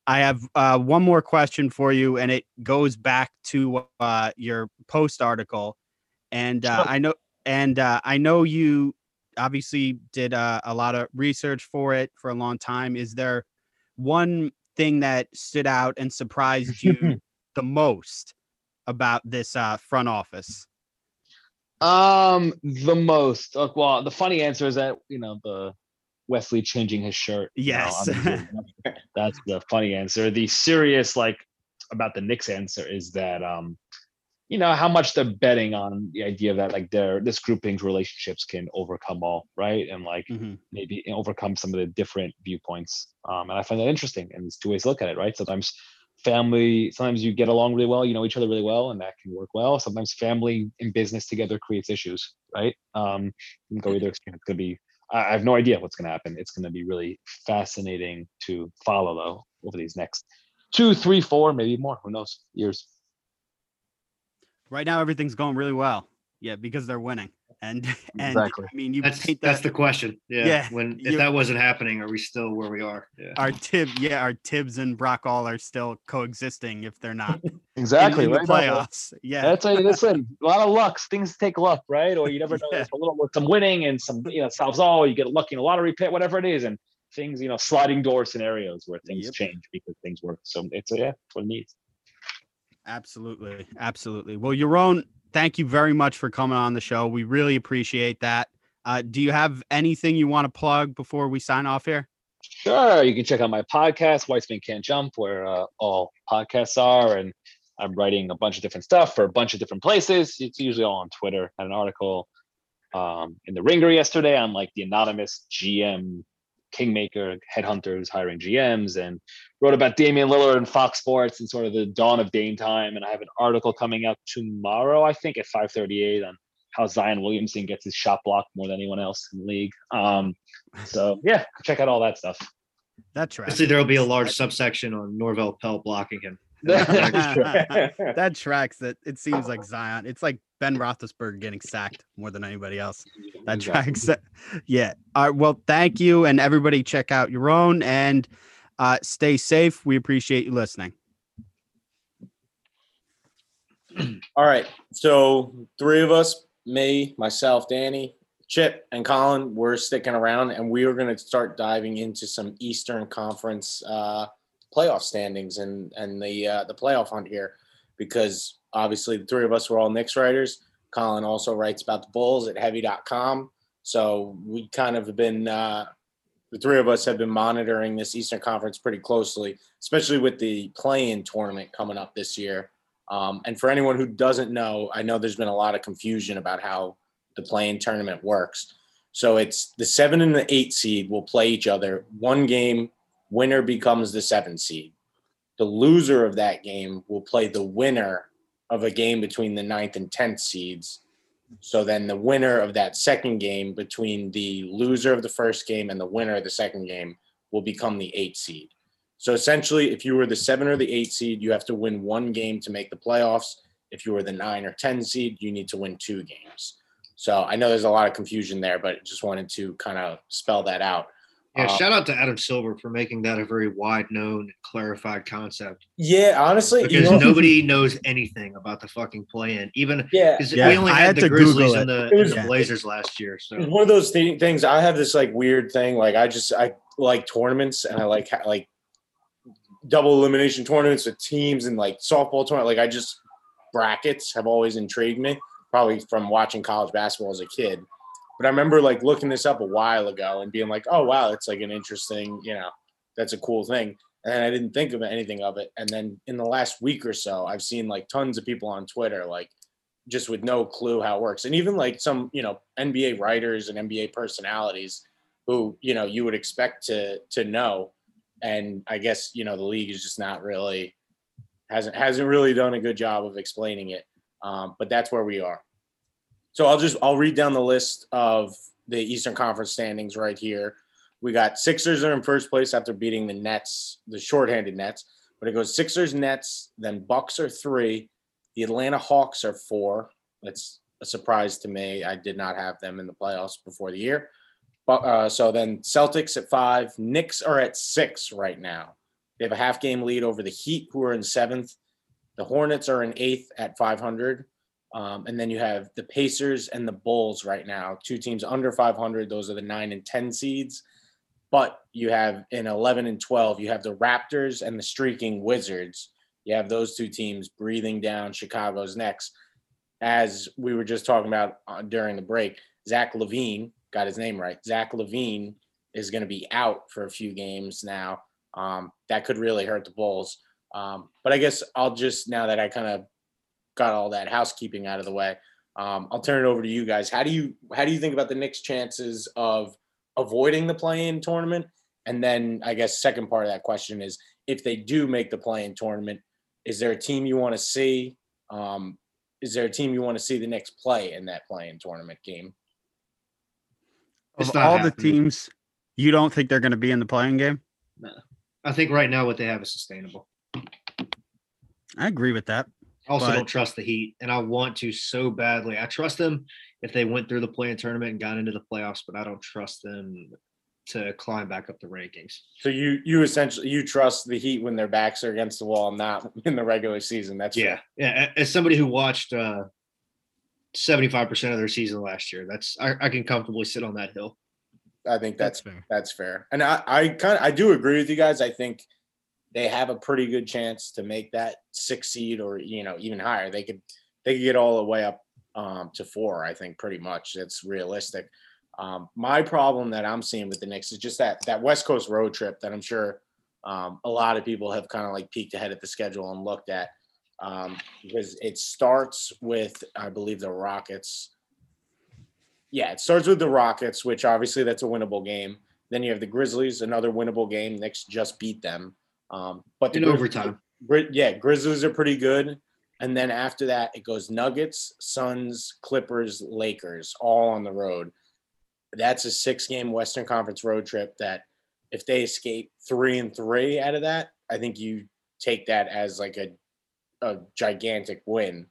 I have uh, one more question for you, and it goes back to uh, your Post article. And uh, I know and uh, I know you obviously did uh, a lot of research for it for a long time. Is there one – thing that stood out and surprised you the most about this uh, front office? Um, the most. Look, well, the funny answer is that, you know, the Wesley changing his shirt. Yes. You know, that's the funny answer. The serious, like, about the Knicks answer is that, um, you know, how much they're betting on the idea that, like, their this grouping's relationships can overcome all, right? And, like, mm-hmm. maybe overcome some of the different viewpoints. Um, and I find that interesting. And there's two ways to look at it, right? Sometimes family, sometimes you get along really well, you know each other really well, and that can work well. Sometimes family and business together creates issues, right? Um, you can go either extreme. It's going to be, I, I have no idea what's going to happen. It's going to be really fascinating to follow, though, over these next two, three, four, maybe more, who knows, years. Right now, everything's going really well. Yeah, because they're winning. And, and exactly. I mean, you that's, that, that's the question. Yeah. yeah when if that wasn't happening, are we still where we are? Yeah. Our Tib, yeah, our Tibbs and Brock All are still coexisting if they're not exactly in, in right the playoffs. Now, yeah, that's right. Listen, a lot of lucks. Things take luck, right? Or you never know. Yeah. A little with some winning and some, you know, solves all. You get lucky in a lottery pit, whatever it is, and things, you know, sliding door scenarios where things yep. change because things work. So it's yeah, it's what it needs. Absolutely. Absolutely. Well, Yaron, thank you very much for coming on the show. We really appreciate that. Uh, do you have anything you want to plug before we sign off here? Sure. You can check out my podcast, Weitzman Can't Jump, where uh, all podcasts are. And I'm writing a bunch of different stuff for a bunch of different places. It's usually all on Twitter. I had an article um, in the Ringer yesterday on like the anonymous G M Kingmaker headhunters hiring G Ms, and wrote about Damian Lillard and Fox Sports and sort of the dawn of Dame time. And I have an article coming out tomorrow, I think, at five thirty-eight on how Zion Williamson gets his shot blocked more than anyone else in the league. Um, so yeah, check out all that stuff. That's right. See, there'll be a large subsection on Norvell Pell blocking him. That tracks. That it seems like Zion. It's like Ben Roethlisberger getting sacked more than anybody else. That exactly. tracks. Yeah. All right. Well, thank you, and everybody, check out Yaron and uh, stay safe. We appreciate you listening. All right. So three of us, me, myself, Danny, Chip, and Colin, we're sticking around, and we are going to start diving into some Eastern Conference uh, playoff standings and and the uh, the playoff hunt here, because obviously the three of us were all Knicks writers. Colin also writes about the Bulls at heavy dot com. So we kind of have been uh, – the three of us have been monitoring this Eastern Conference pretty closely, especially with the play-in tournament coming up this year. Um, and for anyone who doesn't know, I know there's been a lot of confusion about how the play-in tournament works. So it's the seven and the eight seed will play each other. One game, winner becomes the seven seed. The loser of that game will play the winner of a game between the ninth and tenth seeds. So then the winner of that second game between the loser of the first game and the winner of the second game will become the eight seed. So essentially, if you were the seven or the eight seed, you have to win one game to make the playoffs. If you were the nine or ten seed, you need to win two games. So I know there's a lot of confusion there, but just wanted to kind of spell that out. Yeah, shout out to Adam Silver for making that a very wide known and clarified concept. Yeah, honestly. Because you know, nobody knows anything about the fucking play-in. Even yeah, yeah. we only I had, had the Grizzlies and the, was, and the Blazers last year. So it was one of those th- things, I have this like weird thing. Like I just I like tournaments, and I like like double elimination tournaments with teams and like softball tournament. Like I just brackets have always intrigued me, probably from watching college basketball as a kid. But I remember like looking this up a while ago and being like, oh, wow, that's like an interesting, you know, that's a cool thing. And I didn't think of anything of it. And then in the last week or so, I've seen like tons of people on Twitter, like just with no clue how it works. And even like some, you know, N B A writers and N B A personalities who, you know, you would expect to to know. And I guess, you know, the league is just not really hasn't hasn't really done a good job of explaining it. Um, but that's where we are. So I'll just I'll read down the list of the Eastern Conference standings right here. We got Sixers are in first place after beating the Nets, the shorthanded Nets. But it goes Sixers, Nets, then Bucks are three. The Atlanta Hawks are four. That's a surprise to me. I did not have them in the playoffs before the year. But, uh, so then Celtics at five. Knicks are at six right now. They have a half-game lead over the Heat, who are in seventh. The Hornets are in eighth at five hundred. Um, and then you have the Pacers and the Bulls right now, two teams under five hundred. Those are the nine and ten seeds. But you have in eleven and twelve, you have the Raptors and the streaking Wizards. You have those two teams breathing down Chicago's necks. As we were just talking about during the break, Zach LaVine, got his name right, Zach LaVine is going to be out for a few games now. Um, that could really hurt the Bulls. Um, but I guess I'll just, now that I kind of got all that housekeeping out of the way, um, I'll turn it over to you guys. How do you how do you think about the Knicks' chances of avoiding the play-in tournament? And then I guess second part of that question is, if they do make the play-in tournament, is there a team you want to see? Um, is there a team you want to see the Knicks play in that play-in tournament game? Of all happening. The teams, you don't think they're going to be in the play-in game? No. I think right now what they have is sustainable. I agree with that. I also but... don't trust the Heat, and I want to so badly. I trust them if they went through the play-in tournament and got into the playoffs, but I don't trust them to climb back up the rankings. So you you essentially you trust the Heat when their backs are against the wall, not in the regular season. That's yeah. True. Yeah. As somebody who watched uh, seventy-five percent of their season last year, that's I, I can comfortably sit on that hill. I think that's that's fair. That's fair. And I, I kind of I do agree with you guys. I think they have a pretty good chance to make that six seed, or you know, even higher. They could they could get all the way up um, to four. I think pretty much that's realistic. Um, my problem that I'm seeing with the Knicks is just that that West Coast road trip that I'm sure um, a lot of people have kind of like peeked ahead at the schedule and looked at, um, because it starts with, I believe, the Rockets. Yeah, it starts with the Rockets, which obviously that's a winnable game. Then you have the Grizzlies, another winnable game. Knicks just beat them. Um, but the in Grizz- overtime. Yeah, Grizzlies are pretty good. And then after that, it goes Nuggets, Suns, Clippers, Lakers, all on the road. That's a six-game Western Conference road trip that if they escape three and three out of that, I think you take that as like a a gigantic win.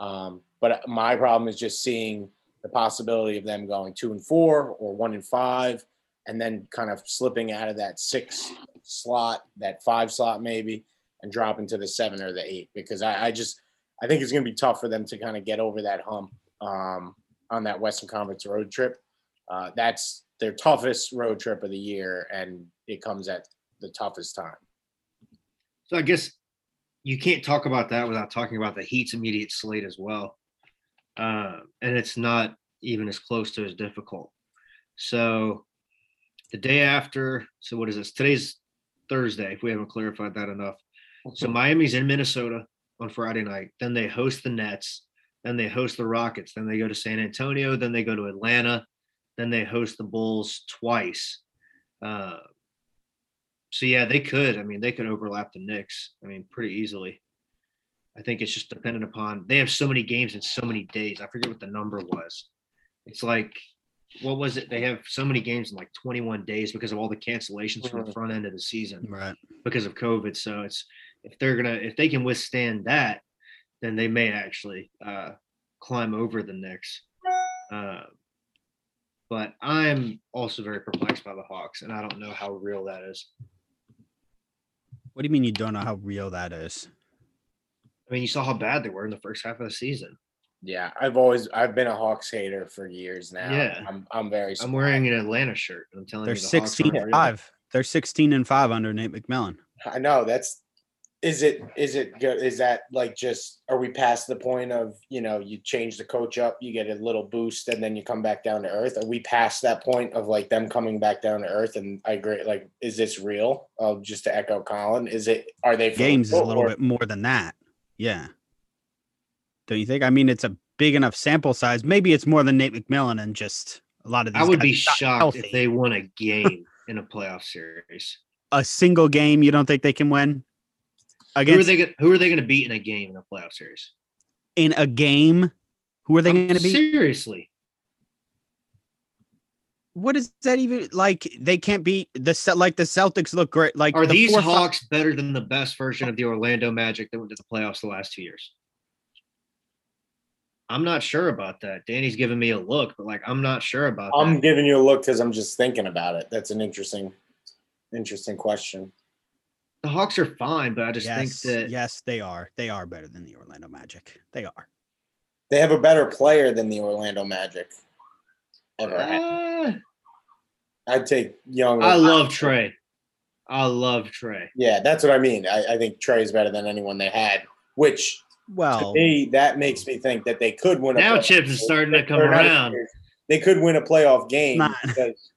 Um, but my problem is just seeing the possibility of them going two and four or one and five, and then kind of slipping out of that six slot, that five slot maybe, and dropping to the seven or the eight, because I, I just I think it's going to be tough for them to kind of get over that hump um, on that Western Conference road trip. Uh, that's their toughest road trip of the year, and it comes at the toughest time. So I guess you can't talk about that without talking about the Heat's immediate slate as well. Uh, and it's not even as close to as difficult. So the day after, so what is this? Today's Thursday, if we haven't clarified that enough. So Miami's in Minnesota on Friday night. Then they host the Nets. Then they host the Rockets. Then they go to San Antonio. Then they go to Atlanta. Then they host the Bulls twice. Uh, so, yeah, they could. I mean, they could overlap the Knicks, I mean, pretty easily. I think it's just dependent upon – they have so many games in so many days. I forget what the number was. It's like – what was it? They have so many games in, like, twenty-one days because of all the cancellations from the front end of the season, right? Because of COVID. So, it's if they're going to – if they can withstand that, then they may actually uh, climb over the Knicks. Uh But I'm also very perplexed by the Hawks, and I don't know how real that is. What do you mean you don't know how real that is? I mean, you saw how bad they were in the first half of the season. Yeah, I've always I've been a Hawks hater for years now. Yeah, I'm I'm very. Surprised. I'm wearing an Atlanta shirt. I'm telling they're you, they're sixteen and five. They're sixteen and five under Nate McMillan. I know that's Is it, is it good? Is that like, just, are we past the point of, you know, you change the coach up, you get a little boost and then you come back down to earth? Are we past that point of like them coming back down to earth? And I agree. Like, is this real? Uh, just to echo Colin, is it, are they games is a little or- bit more than that? Yeah. Don't you think? I mean, it's a big enough sample size. Maybe it's more than Nate McMillan and just a lot of these I would be shocked healthy. If they won a game in a playoff series. A single game you don't think they can win? Against, who are they? Who are they going to beat in a game in a playoff series? In a game, who are they going to beat? Seriously, what is that even like? They can't beat the like the Celtics look great. Like, are the these four, Hawks five, better than the best version of the Orlando Magic that went to the playoffs the last two years? I'm not sure about that. Danny's giving me a look, but like, I'm not sure about. I'm that. I'm giving you a look because I'm just thinking about it. That's an interesting, interesting question. The Hawks are fine, but I just yes, think that... Yes, they are. They are better than the Orlando Magic. They are. They have a better player than the Orlando Magic. Ever. Uh, I'd take Young. I love Trae. I love Trae. Yeah, that's what I mean. I, I think Trae's better than anyone they had, which, well, to me, that makes me think that they could win a now playoff. Now Chips is starting to come around. Years. They could win a playoff game. Because,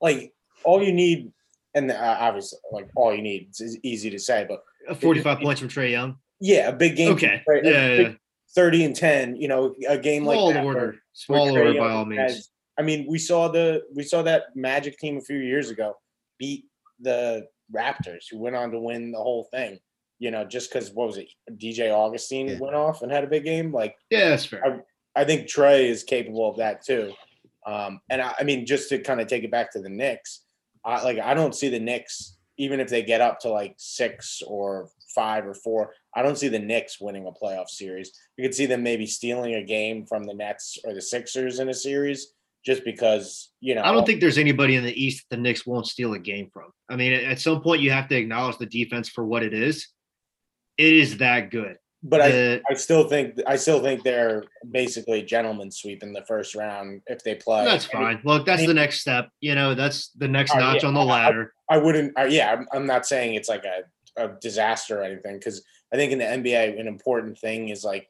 like, all you need... And uh, obviously, like, all you need is easy to say, but forty-five it, points from Trae Young. Yeah, a big game. Okay, Trae, yeah, yeah. thirty and ten. You know, a game small like that. Order. Where, small where order, Young by all means. Has, I mean, we saw the we saw that Magic team a few years ago beat the Raptors, who went on to win the whole thing. You know, just because what was it? D J Augustine yeah. went off and had a big game. Like, yeah, that's fair. I, I think Trae is capable of that too. Um, and I, I mean, just to kind of take it back to the Knicks. I, like, I don't see the Knicks, even if they get up to like six or five or four, I don't see the Knicks winning a playoff series. You could see them maybe stealing a game from the Nets or the Sixers in a series just because, you know. I don't think there's anybody in the East that the Knicks won't steal a game from. I mean, at some point you have to acknowledge the defense for what it is. It is that good. But the, I, I still think I still think they're basically gentlemen sweep in the first round if they play. That's fine. Look, that's the next step. You know, that's the next uh, notch yeah, on the ladder. I, I wouldn't. Uh, yeah, I'm, I'm not saying it's like a, a disaster or anything because I think in the N B A an important thing is like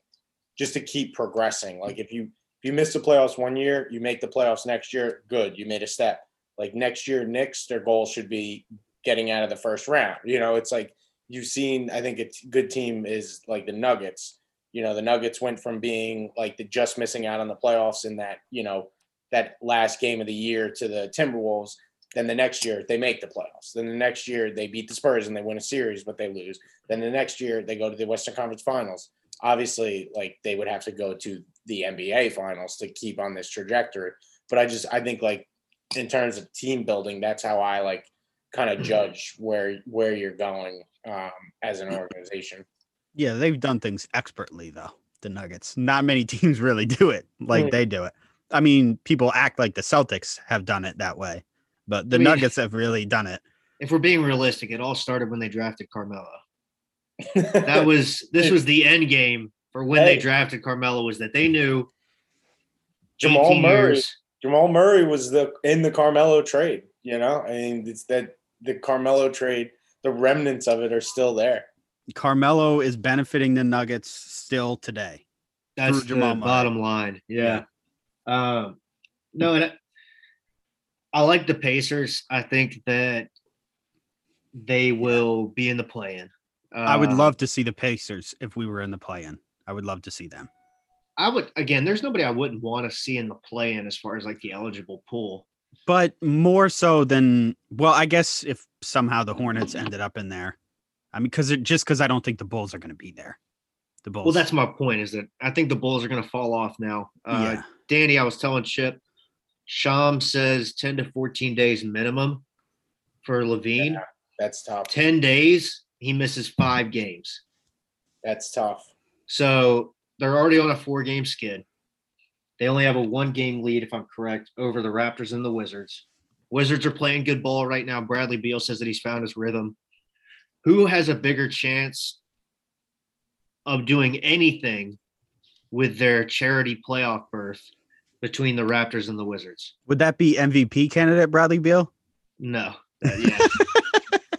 just to keep progressing. Like if you if you miss the playoffs one year, you make the playoffs next year. Good, you made a step. Like next year, Knicks their goal should be getting out of the first round. You know, it's like. You've seen, I think a t- good team is like the Nuggets. You know, the Nuggets went from being like the just missing out on the playoffs in that, you know, that last game of the year to the Timberwolves. Then the next year they make the playoffs. Then the next year they beat the Spurs and they win a series, but they lose. Then the next year they go to the Western Conference Finals. Obviously, like they would have to go to the N B A Finals to keep on this trajectory. But I just, I think like in terms of team building, that's how I like kind of judge where, where you're going. Um, as an organization. Yeah, they've done things expertly though, the Nuggets. Not many teams really do it like mm. they do it. I mean, people act like the Celtics have done it that way, but the I mean, Nuggets have really done it. If we're being realistic, it all started when they drafted Carmelo. That was this was the end game for when hey. they drafted Carmelo was that they knew Jamal Murray years. Jamal Murray was the in the Carmelo trade, you know? I mean, it's that the Carmelo trade the remnants of it are still there. Carmelo is benefiting the Nuggets still today. That's the bottom line. Yeah. yeah. Um, no, and I, I like the Pacers. I think that they will be in the play-in. Uh, I would love to see the Pacers if we were in the play-in. I would love to see them. I would, again, there's nobody I wouldn't want to see in the play-in as far as like the eligible pool. But more so than, well, I guess if somehow the Hornets ended up in there, I mean, because just because I don't think the Bulls are going to be there. The Bulls. Well, that's my point is that I think the Bulls are going to fall off now. Uh, yeah. Danny, I was telling Chip, Sham says ten to fourteen days minimum for LaVine. Yeah, that's tough. ten days, he misses five games. That's tough. So they're already on a four-game skid. They only have a one-game lead, if I'm correct, over the Raptors and the Wizards. Wizards are playing good ball right now. Bradley Beal says that he's found his rhythm. Who has a bigger chance of doing anything with their charity playoff berth between the Raptors and the Wizards? Would that be M V P candidate Bradley Beal? No. Uh,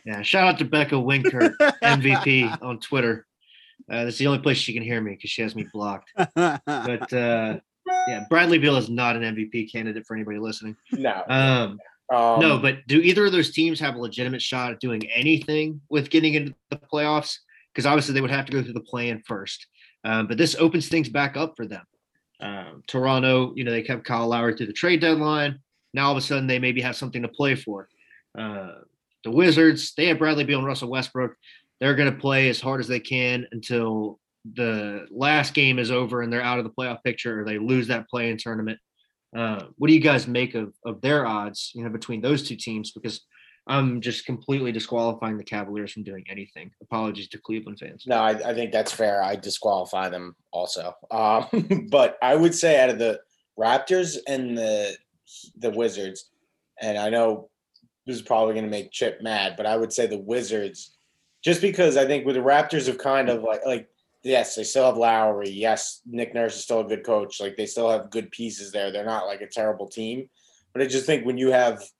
yeah. Yeah, shout out to Becca Winker, M V P on Twitter. Uh, that's the only place she can hear me because she has me blocked. But uh, yeah, Bradley Beal is not an M V P candidate for anybody listening. No. Um, um, no, but do either of those teams have a legitimate shot at doing anything with getting into the playoffs? Because obviously they would have to go through the play-in first. Um, but this opens things back up for them. Um, Toronto, you know, they kept Kyle Lowry through the trade deadline. Now all of a sudden they maybe have something to play for. Uh, the Wizards, they have Bradley Beal and Russell Westbrook. They're going to play as hard as they can until the last game is over and they're out of the playoff picture or they lose that play-in tournament. Uh, what do you guys make of, of their odds, you know, between those two teams? Because I'm just completely disqualifying the Cavaliers from doing anything. Apologies to Cleveland fans. No, I, I think that's fair. I disqualify them also. Um, but I would say out of the Raptors and the the Wizards, and I know this is probably going to make Chip mad, but I would say the Wizards, just because I think with the Raptors have kind of like, like yes, they still have Lowry. Yes, Nick Nurse is still a good coach. Like they still have good pieces there. They're not like a terrible team. But I just think when you have –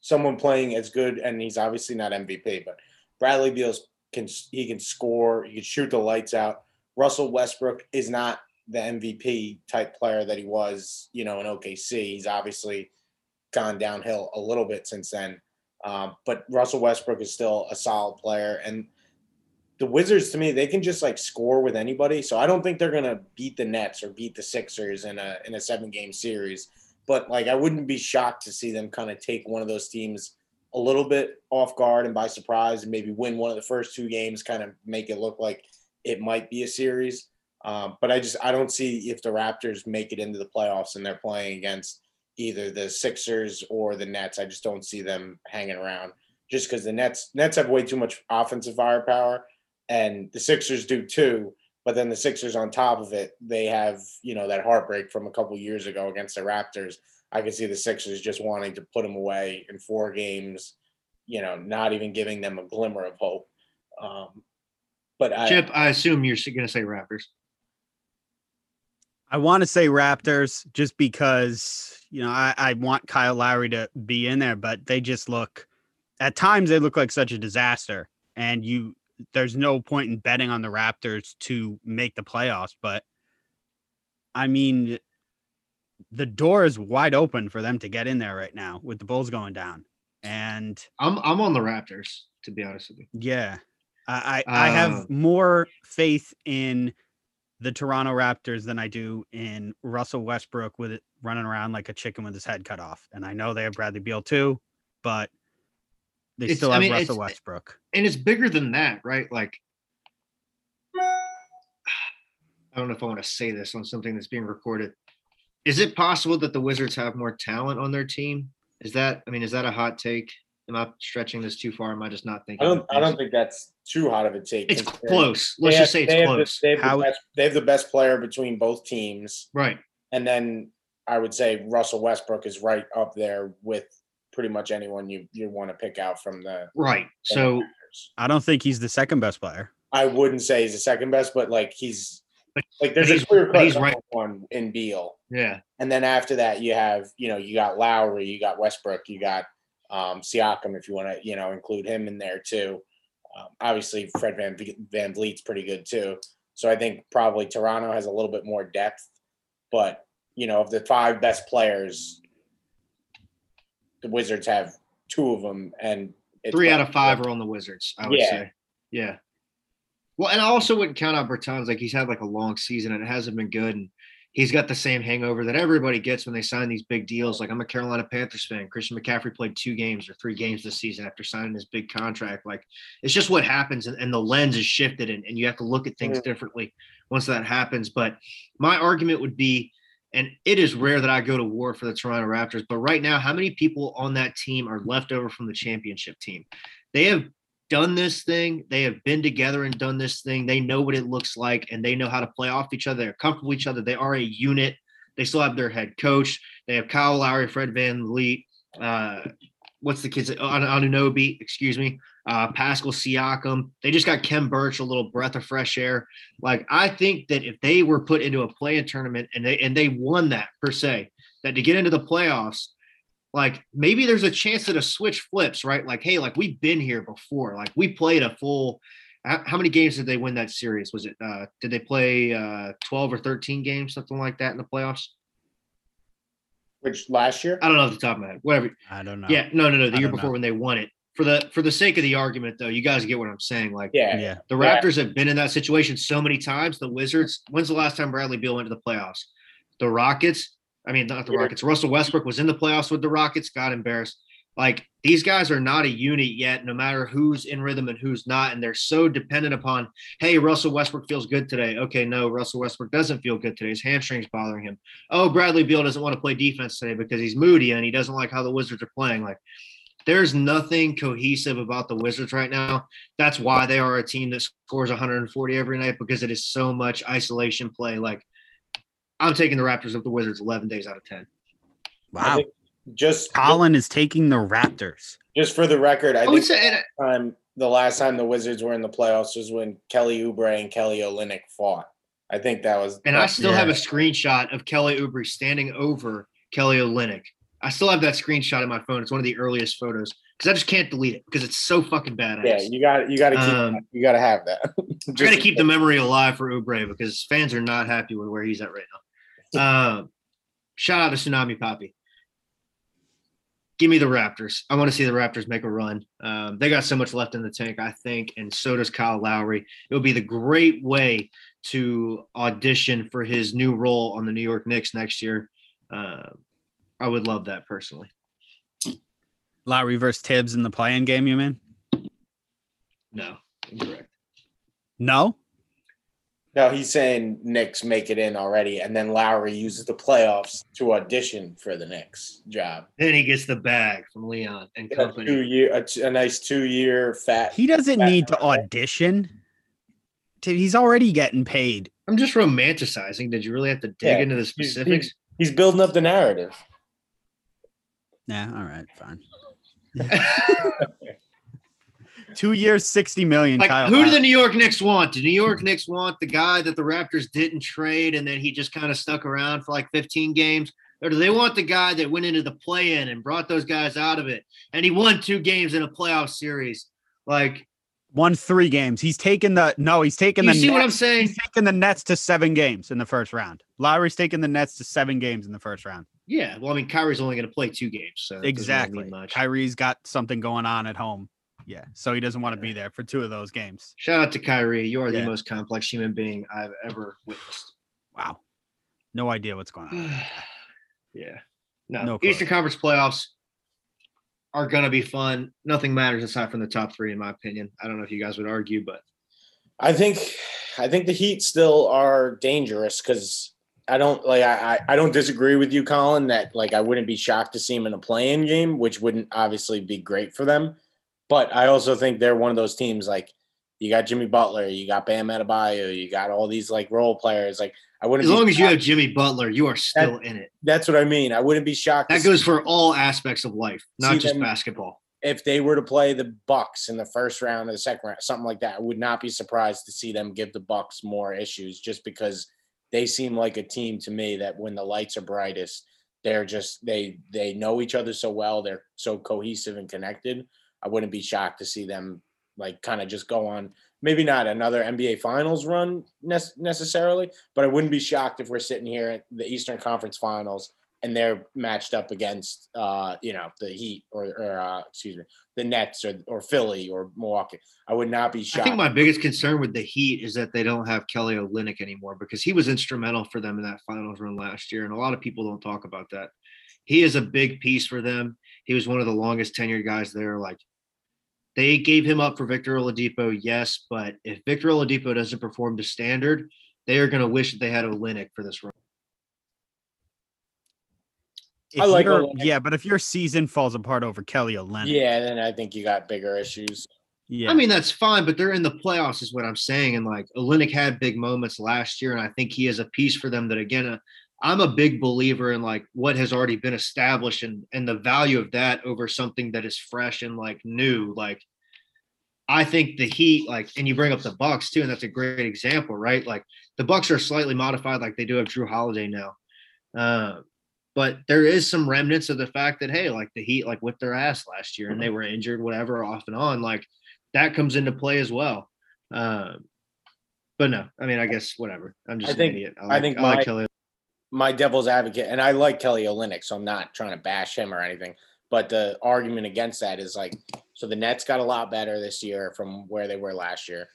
someone playing as good, and he's obviously not M V P, but Bradley Beal's can he can score, he can shoot the lights out. Russell Westbrook is not the M V P type player that he was, you know, in O K C. He's obviously gone downhill a little bit since then, um, but Russell Westbrook is still a solid player. And the Wizards, to me, they can just like score with anybody. So I don't think they're gonna beat the Nets or beat the Sixers in a in a seven game series. But, like, I wouldn't be shocked to see them kind of take one of those teams a little bit off guard and by surprise and maybe win one of the first two games, kind of make it look like it might be a series. Um, but I just – I don't see if the Raptors make it into the playoffs and they're playing against either the Sixers or the Nets. I just don't see them hanging around just because the Nets Nets have way too much offensive firepower and the Sixers do too. But then the Sixers on top of it, they have, you know, that heartbreak from a couple years ago against the Raptors. I can see the Sixers just wanting to put them away in four games, you know, not even giving them a glimmer of hope. Um, but I, Chip, I assume you're going to say Raptors. I want to say Raptors just because, you know, I, I want Kyle Lowry to be in there, but they just look – at times they look like such a disaster, and you – there's no point in betting on the Raptors to make the playoffs, but I mean, the door is wide open for them to get in there right now with the Bulls going down. And I'm, I'm on the Raptors, to be honest with you. Yeah. I, I, uh, I have more faith in the Toronto Raptors than I do in Russell Westbrook with it running around like a chicken with his head cut off. And I know they have Bradley Beal too, but They it's, still have I mean, Russell Westbrook. And it's bigger than that, right? Like, I don't know if I want to say this on something that's being recorded. Is it possible that the Wizards have more talent on their team? Is that, I mean, is that a hot take? Am I stretching this too far? Am I just not thinking? I don't, I don't think that's too hot of a take. It's close. Let's have, just say it's they close. The, they, have How, the best, they have the best player between both teams. Right. And then I would say Russell Westbrook is right up there with pretty much anyone you, you want to pick out from the right. So players. I don't think he's the second best player. I wouldn't say he's the second best, but like he's but, like there's this weird he's right. one in Beal. Yeah. And then after that you have, you know, you got Lowry, you got Westbrook, you got um, Siakam, if you want to, you know, include him in there too. Um, obviously Fred Van, Van Vliet's pretty good too. So I think probably Toronto has a little bit more depth, but you know, of the five best players, the Wizards have two of them, and it's three out of five are on the Wizards, I would yeah. say. Yeah. Well, and I also wouldn't count out Bertans. Like, he's had like a long season and it hasn't been good. And he's got the same hangover that everybody gets when they sign these big deals. Like, I'm a Carolina Panthers fan. Christian McCaffrey played two games or three games this season after signing this big contract. Like, it's just what happens, and, and the lens is shifted, and, and you have to look at things mm-hmm. differently once that happens. But my argument would be, and it is rare that I go to war for the Toronto Raptors, but right now, how many people on that team are left over from the championship team? They have done this thing. They have been together and done this thing. They know what it looks like, and they know how to play off each other. They're comfortable with each other. They are a unit. They still have their head coach. They have Kyle Lowry, Fred VanVleet. Uh, what's the kid's? Anunoby, excuse me. Uh, Pascal Siakam. They just got Kem Birch, a little breath of fresh air. Like, I think that if they were put into a play-in tournament and they and they won that per se, that to get into the playoffs, like maybe there's a chance that a switch flips, right? Like, hey, like we've been here before. Like we played a full – how many games did they win that series? Was it uh, – did they play uh, twelve or thirteen games, something like that in the playoffs? Which last year? I don't know off the top of my head. Whatever. I don't know. Yeah, no, no, no. The I year before know. When they won it. For the for the sake of the argument, though, you guys get what I'm saying. Like, yeah, yeah. The Raptors have been in that situation so many times. The Wizards. When's the last time Bradley Beal went to the playoffs? The Rockets. I mean, not the Rockets. Russell Westbrook was in the playoffs with the Rockets. Got embarrassed. Like these guys are not a unit yet, no matter who's in rhythm and who's not. And they're so dependent upon, hey, Russell Westbrook feels good today. Okay, no, Russell Westbrook doesn't feel good today. His hamstring's bothering him. Oh, Bradley Beal doesn't want to play defense today because he's moody and he doesn't like how the Wizards are playing. Like. There's nothing cohesive about the Wizards right now. That's why they are a team that scores one hundred forty every night, because it is so much isolation play. Like, I'm taking the Raptors with the Wizards eleven days out of ten. Wow. Just Colin just, is taking the Raptors. Just for the record, I, I think say, the, last time, the last time the Wizards were in the playoffs was when Kelly Oubre and Kelly Olynyk fought. I think that was – And I still yeah. have a screenshot of Kelly Oubre standing over Kelly Olynyk. I still have that screenshot in my phone. It's one of the earliest photos because I just can't delete it because it's so fucking badass. Yeah, you got you got to keep um, you got to have that. You got to keep the memory alive for Oubre because fans are not happy with where he's at right now. Um, shout out to Tsunami Poppy. Give me the Raptors. I want to see the Raptors make a run. Um, they got so much left in the tank, I think, and so does Kyle Lowry. It would be the great way to audition for his new role on the New York Knicks next year. Uh, I would love that personally. Lowry versus Tibbs in the play-in game, you mean? No, incorrect. No? No, he's saying Knicks make it in already, and then Lowry uses the playoffs to audition for the Knicks job. Then he gets the bag from Leon and yeah, company. Two year, a, a nice two-year fat. He doesn't fat need to audition. He's already getting paid. I'm just romanticizing. Did you really have to dig yeah, into the specifics? He's, he's building up the narrative. Yeah, all right, fine. Two years, sixty million dollars. Like, Kyle who Lowry. Do the New York Knicks want? Do New York Knicks want the guy that the Raptors didn't trade and then he just kind of stuck around for like fifteen games? Or do they want the guy that went into the play-in and brought those guys out of it and he won two games in a playoff series? Like, won three games. He's taken the – no, he's taken the – You see what I'm saying? He's taken the Nets to seven games in the first round. Lowry's taken the Nets to seven games in the first round. Yeah, well, I mean, Kyrie's only going to play two games. So exactly. Really much. Kyrie's got something going on at home. Yeah, so he doesn't want to yeah. be there for two of those games. Shout out to Kyrie. You are yeah. the most complex human being I've ever witnessed. Wow. No idea what's going on. yeah. No, no Eastern Conference playoffs are going to be fun. Nothing matters aside from the top three, in my opinion. I don't know if you guys would argue, but. I think I think the Heat still are dangerous because I don't like I I don't disagree with you, Colin, that like I wouldn't be shocked to see them in a play-in game, which wouldn't obviously be great for them. But I also think they're one of those teams like you got Jimmy Butler, you got Bam Adebayo, you got all these like role players. Like I wouldn't. As be long shocked. As you have Jimmy Butler, you are still that, in it. That's what I mean. I wouldn't be shocked. That goes for all aspects of life, not just them, basketball. If they were to play the Bucks in the first round or the second round, something like that, I would not be surprised to see them give the Bucks more issues just because. They seem like a team to me that when the lights are brightest, they're just they they know each other so well. They're so cohesive and connected. I wouldn't be shocked to see them like kind of just go on, maybe not another N B A Finals run ne- necessarily, but I wouldn't be shocked if we're sitting here at the Eastern Conference Finals and they're matched up against uh, you know the Heat or, or uh, excuse me the Nets or or Philly or Milwaukee. I would not be shocked. I think my biggest concern with the Heat is that they don't have Kelly Olynyk anymore because he was instrumental for them in that finals run last year, and a lot of people don't talk about that. He is a big piece for them. He was one of the longest tenured guys there. Like they gave him up for Victor Oladipo, yes, but if Victor Oladipo doesn't perform to standard, they are going to wish that they had Olynyk for this run. If I like yeah, but if your season falls apart over Kelly Olynyk, yeah, then I think you got bigger issues. Yeah, I mean that's fine, but they're in the playoffs, is what I'm saying. And like Olynyk had big moments last year, and I think he is a piece for them. That again, uh, I'm a big believer in like what has already been established and and the value of that over something that is fresh and like new. Like I think the Heat, like, and you bring up the Bucks too, and that's a great example, right? Like the Bucks are slightly modified, like they do have Drew Holiday now. Um, uh, But there is some remnants of the fact that, hey, like the Heat, like whipped their ass last year and they were injured, whatever, off and on. Like that comes into play as well. Um, but no, I mean, I guess whatever. I'm just I think, an idiot. I, like, I think I my, like Kelly. my devil's advocate, and I like Kelly Olynyk, so I'm not trying to bash him or anything. But the argument against that is like, so the Nets got a lot better this year from where they were last year.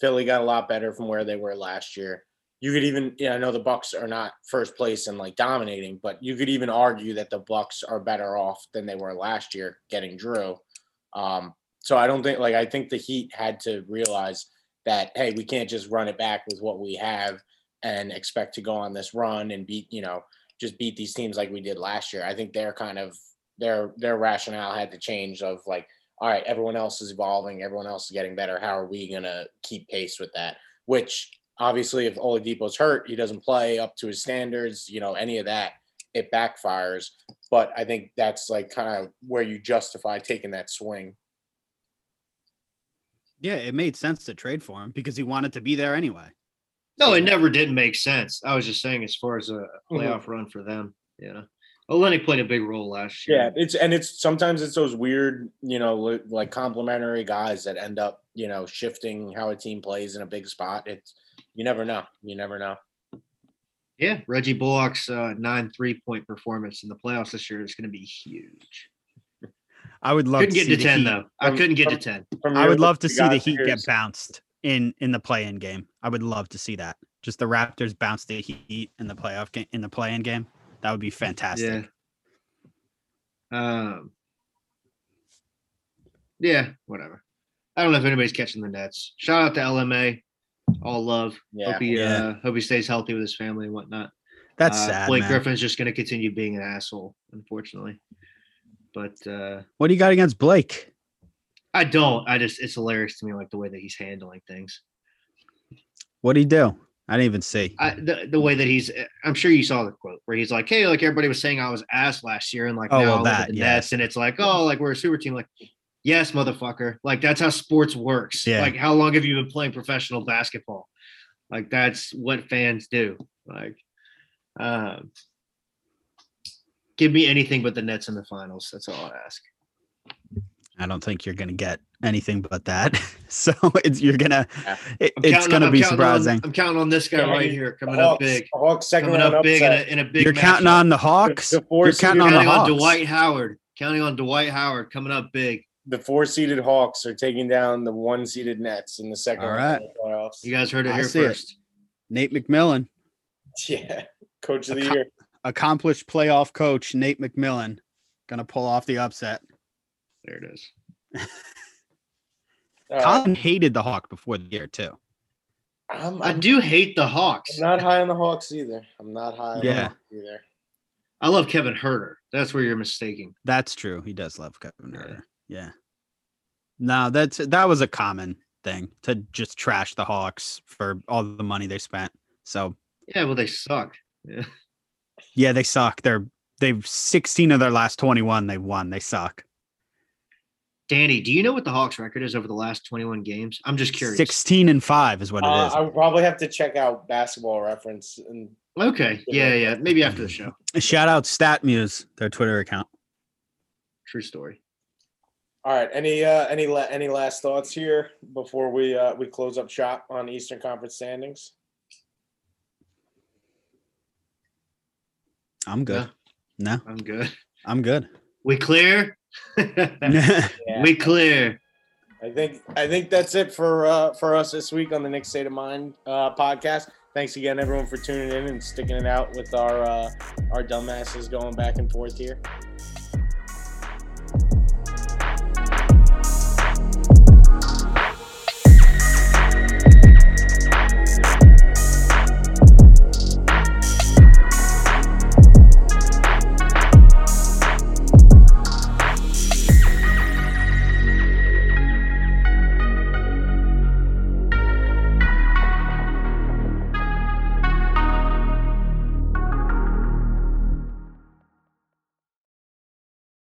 Philly got a lot better from where they were last year. You could even, you know, I know the Bucks are not first place and like dominating, but you could even argue that the Bucks are better off than they were last year getting Drew. Um, so I don't think, like, I think the Heat had to realize that, hey, we can't just run it back with what we have and expect to go on this run and beat, you know, just beat these teams like we did last year. I think they're kind of, their, their rationale had to change of like, all right, everyone else is evolving, everyone else is getting better. How are we going to keep pace with that? Which, obviously, if Oladipo's hurt, he doesn't play up to his standards, you know, any of that, it backfires. But I think that's like kind of where you justify taking that swing. Yeah, it made sense to trade for him because he wanted to be there anyway. No, it never did make sense. I was just saying as far as a playoff mm-hmm. run for them, you know. Olynyk played a big role last year. Yeah, it's and it's sometimes it's those weird, you know, like complementary guys that end up, you know, shifting how a team plays in a big spot. It's You never know. You never know. Yeah, Reggie Bullock's uh, nine three-point performance in the playoffs this year is going to be huge. I would love couldn't to get see to ten, Heat. Though. I from, couldn't get from, to ten. I would love to see the Heat get bounced in, in the play-in game. I would love to see that. Just the Raptors bounce the Heat in the playoff game, in the play-in game. That would be fantastic. Yeah. Um. Yeah. Whatever. I don't know if anybody's catching the Nets. Shout out to L M A. All love. Yeah, hope he yeah. uh, hope he stays healthy with his family and whatnot. That's uh, sad. Blake man. Griffin's just going to continue being an asshole, unfortunately. But uh, what do you got against Blake? I don't. I just it's hilarious to me, like the way that he's handling things. What did he do? I didn't even see I, the the way that he's. I'm sure you saw the quote where he's like, "Hey, like everybody was saying I was ass last year, and like oh, now well, that yeah. Nets, and it's like, oh, like we're a super team, like." Yes, motherfucker. Like, that's how sports works. Yeah. Like, how long have you been playing professional basketball? Like, that's what fans do. Like, um, give me anything but the Nets in the finals. That's all I ask. I don't think you're going to get anything but that. So, it's you're going to – it's going to be surprising. On, I'm counting on this guy yeah, right here coming Hawks, up big. Hawks second coming up big in a, in a big You're matchup. Counting on the Hawks? The you're counting on the Hawks. On Dwight Howard. Counting on Dwight Howard coming up big. The four-seeded Hawks are taking down the one-seeded Nets in the second All right. round of the playoffs. You guys heard it I here first. It. Nate McMillan. Yeah, coach of Ac- the year. Accomplished playoff coach Nate McMillan going to pull off the upset. There it is. Colin right. hated the Hawk before the year, too. I'm, I'm, I do hate the Hawks. I'm not high on the Hawks either. I'm not high on yeah. the Hawks either. I love Kevin Huerter. That's where you're mistaking. That's true. He does love Kevin Huerter. Yeah. Yeah. No, that's that was a common thing to just trash the Hawks for all the money they spent. So yeah, well, they suck. Yeah, yeah they suck. They're they've sixteen of their last twenty-one. They won. They suck. Danny, do you know what the Hawks record is over the last twenty-one games? I'm just curious. Sixteen and five is what uh, it is. I would probably have to check out Basketball Reference. And okay. Yeah, yeah. Maybe after the show. Shout out StatMuse, their Twitter account. True story. All right. Any uh, any la- any last thoughts here before we uh, we close up shop on Eastern Conference standings? I'm good. No, no. I'm good. I'm good. We clear. yeah. We clear. I think I think that's it for uh, for us this week on the Knicks State of Mind uh, podcast. Thanks again, everyone, for tuning in and sticking it out with our uh, our dumbasses going back and forth here.